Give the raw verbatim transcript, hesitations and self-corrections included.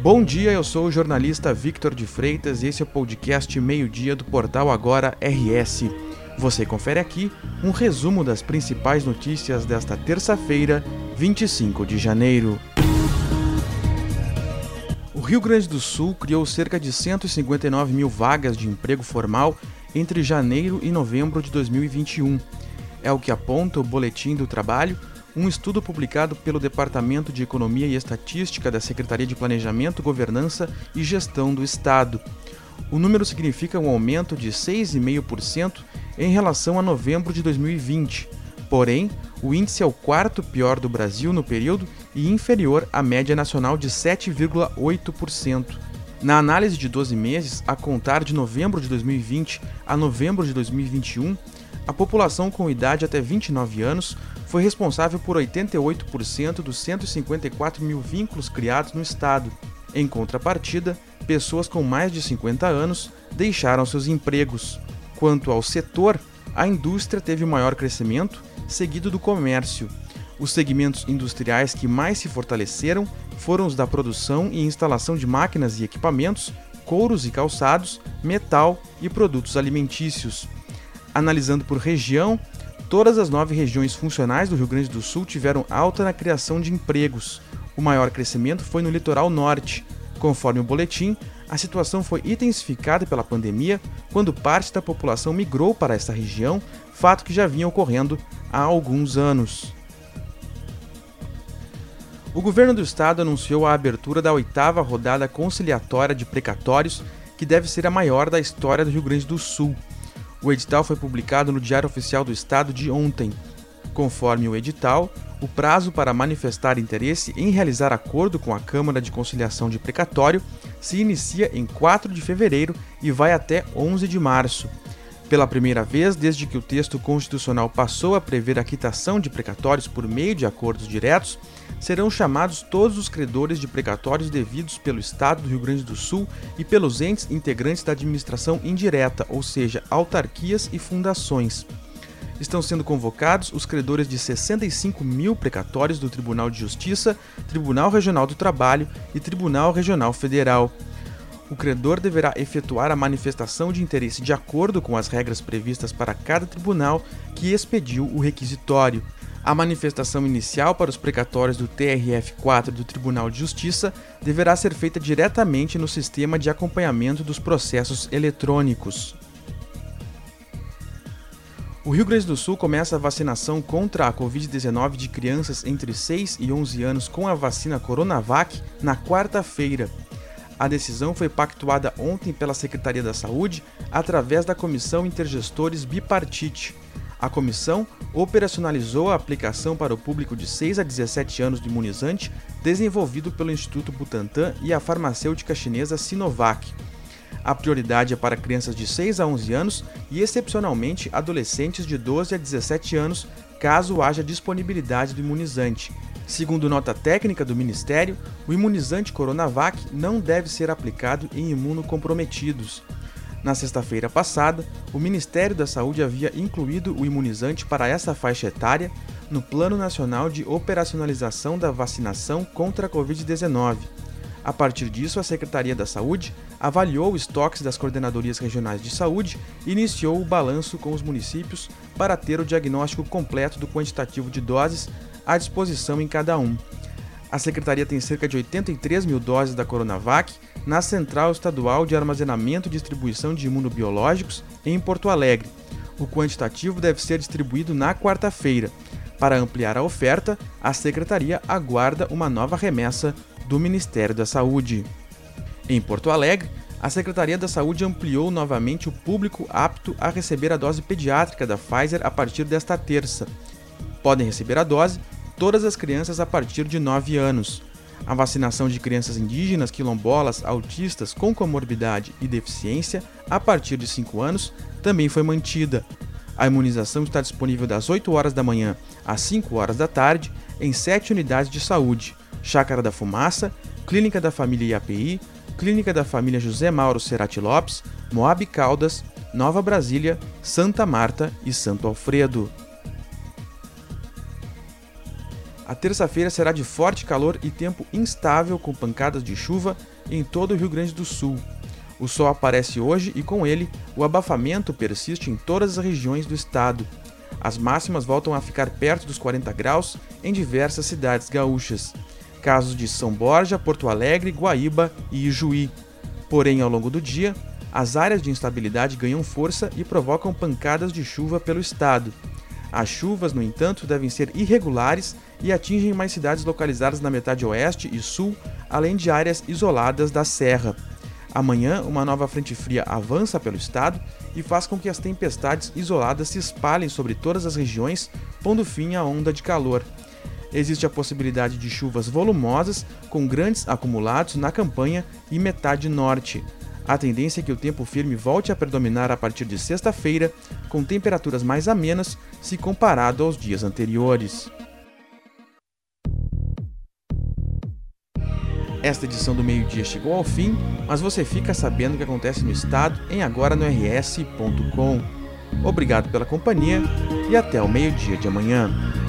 Bom dia, eu sou o jornalista Victor de Freitas e esse é o podcast Meio-Dia do Portal Agora R S. Você confere aqui um resumo das principais notícias desta terça-feira, vinte e cinco de janeiro. O Rio Grande do Sul criou cerca de cento e cinquenta e nove mil vagas de emprego formal entre janeiro e novembro de dois mil e vinte e um. É o que aponta o Boletim do Trabalho, um estudo publicado pelo Departamento de Economia e Estatística da Secretaria de Planejamento, Governança e Gestão do Estado. O número significa um aumento de seis vírgula cinco por cento em relação a novembro de dois mil e vinte. Porém, o índice é o quarto pior do Brasil no período e inferior à média nacional de sete vírgula oito por cento. Na análise de doze meses, a contar de novembro de dois mil e vinte a novembro de dois mil e vinte e um, a população com idade até vinte e nove anos foi responsável por oitenta e oito por cento dos cento e cinquenta e quatro mil vínculos criados no estado. Em contrapartida, pessoas com mais de cinquenta anos deixaram seus empregos. Quanto ao setor, a indústria teve o maior crescimento, seguido do comércio. Os segmentos industriais que mais se fortaleceram foram os da produção e instalação de máquinas e equipamentos, couros e calçados, metal e produtos alimentícios. Analisando por região, todas as nove regiões funcionais do Rio Grande do Sul tiveram alta na criação de empregos. O maior crescimento foi no litoral norte. Conforme o boletim, a situação foi intensificada pela pandemia, quando parte da população migrou para esta região, fato que já vinha ocorrendo há alguns anos. O governo do estado anunciou a abertura da oitava rodada conciliatória de precatórios, que deve ser a maior da história do Rio Grande do Sul. O edital foi publicado no Diário Oficial do Estado de ontem. Conforme o edital, o prazo para manifestar interesse em realizar acordo com a Câmara de Conciliação de Precatório se inicia em quatro de fevereiro e vai até onze de março. Pela primeira vez, desde que o texto constitucional passou a prever a quitação de precatórios por meio de acordos diretos, serão chamados todos os credores de precatórios devidos pelo Estado do Rio Grande do Sul e pelos entes integrantes da administração indireta, ou seja, autarquias e fundações. Estão sendo convocados os credores de sessenta e cinco mil precatórios do Tribunal de Justiça, Tribunal Regional do Trabalho e Tribunal Regional Federal. O credor deverá efetuar a manifestação de interesse de acordo com as regras previstas para cada tribunal que expediu o requisitório. A manifestação inicial para os precatórios do T R F quatro do Tribunal de Justiça deverá ser feita diretamente no sistema de acompanhamento dos processos eletrônicos. O Rio Grande do Sul começa a vacinação contra a covid dezenove de crianças entre seis e onze anos com a vacina Coronavac na quarta-feira. A decisão foi pactuada ontem pela Secretaria da Saúde através da Comissão Intergestores Bipartite. A comissão operacionalizou a aplicação para o público de seis a dezessete anos do imunizante, desenvolvido pelo Instituto Butantan e a farmacêutica chinesa Sinovac. A prioridade é para crianças de seis a onze anos e, excepcionalmente, adolescentes de doze a dezessete anos, caso haja disponibilidade do imunizante. Segundo nota técnica do Ministério, o imunizante Coronavac não deve ser aplicado em imunocomprometidos. Na sexta-feira passada, o Ministério da Saúde havia incluído o imunizante para essa faixa etária no Plano Nacional de Operacionalização da Vacinação contra a covid dezenove. A partir disso, a Secretaria da Saúde avaliou os estoques das coordenadorias regionais de saúde e iniciou o balanço com os municípios para ter o diagnóstico completo do quantitativo de doses à disposição em cada um. A Secretaria tem cerca de oitenta e três mil doses da Coronavac na Central Estadual de Armazenamento e Distribuição de Imunobiológicos em Porto Alegre. O quantitativo deve ser distribuído na quarta-feira. Para ampliar a oferta, a Secretaria aguarda uma nova remessa do Ministério da Saúde. Em Porto Alegre, a Secretaria da Saúde ampliou novamente o público apto a receber a dose pediátrica da Pfizer a partir desta terça. Podem receber a dose todas as crianças a partir de nove anos. A vacinação de crianças indígenas, quilombolas, autistas com comorbidade e deficiência a partir de cinco anos também foi mantida. A imunização está disponível das oito horas da manhã às cinco horas da tarde em sete unidades de saúde: Chácara da Fumaça, Clínica da Família I A P I, Clínica da Família José Mauro Cerati Lopes, Moab Caldas, Nova Brasília, Santa Marta e Santo Alfredo. A terça-feira será de forte calor e tempo instável com pancadas de chuva em todo o Rio Grande do Sul. O sol aparece hoje e com ele o abafamento persiste em todas as regiões do estado. As máximas voltam a ficar perto dos quarenta graus em diversas cidades gaúchas. Casos de São Borja, Porto Alegre, Guaíba e Ijuí. Porém, ao longo do dia, as áreas de instabilidade ganham força e provocam pancadas de chuva pelo estado. As chuvas, no entanto, devem ser irregulares e atingem mais cidades localizadas na metade oeste e sul, além de áreas isoladas da serra. Amanhã, uma nova frente fria avança pelo estado e faz com que as tempestades isoladas se espalhem sobre todas as regiões, pondo fim à onda de calor. Existe a possibilidade de chuvas volumosas, com grandes acumulados na campanha e metade norte. A tendência é que o tempo firme volte a predominar a partir de sexta-feira, com temperaturas mais amenas se comparado aos dias anteriores. Esta edição do Meio-Dia chegou ao fim, mas você fica sabendo o que acontece no estado em agora no r s ponto com. Obrigado pela companhia e até o meio-dia de amanhã.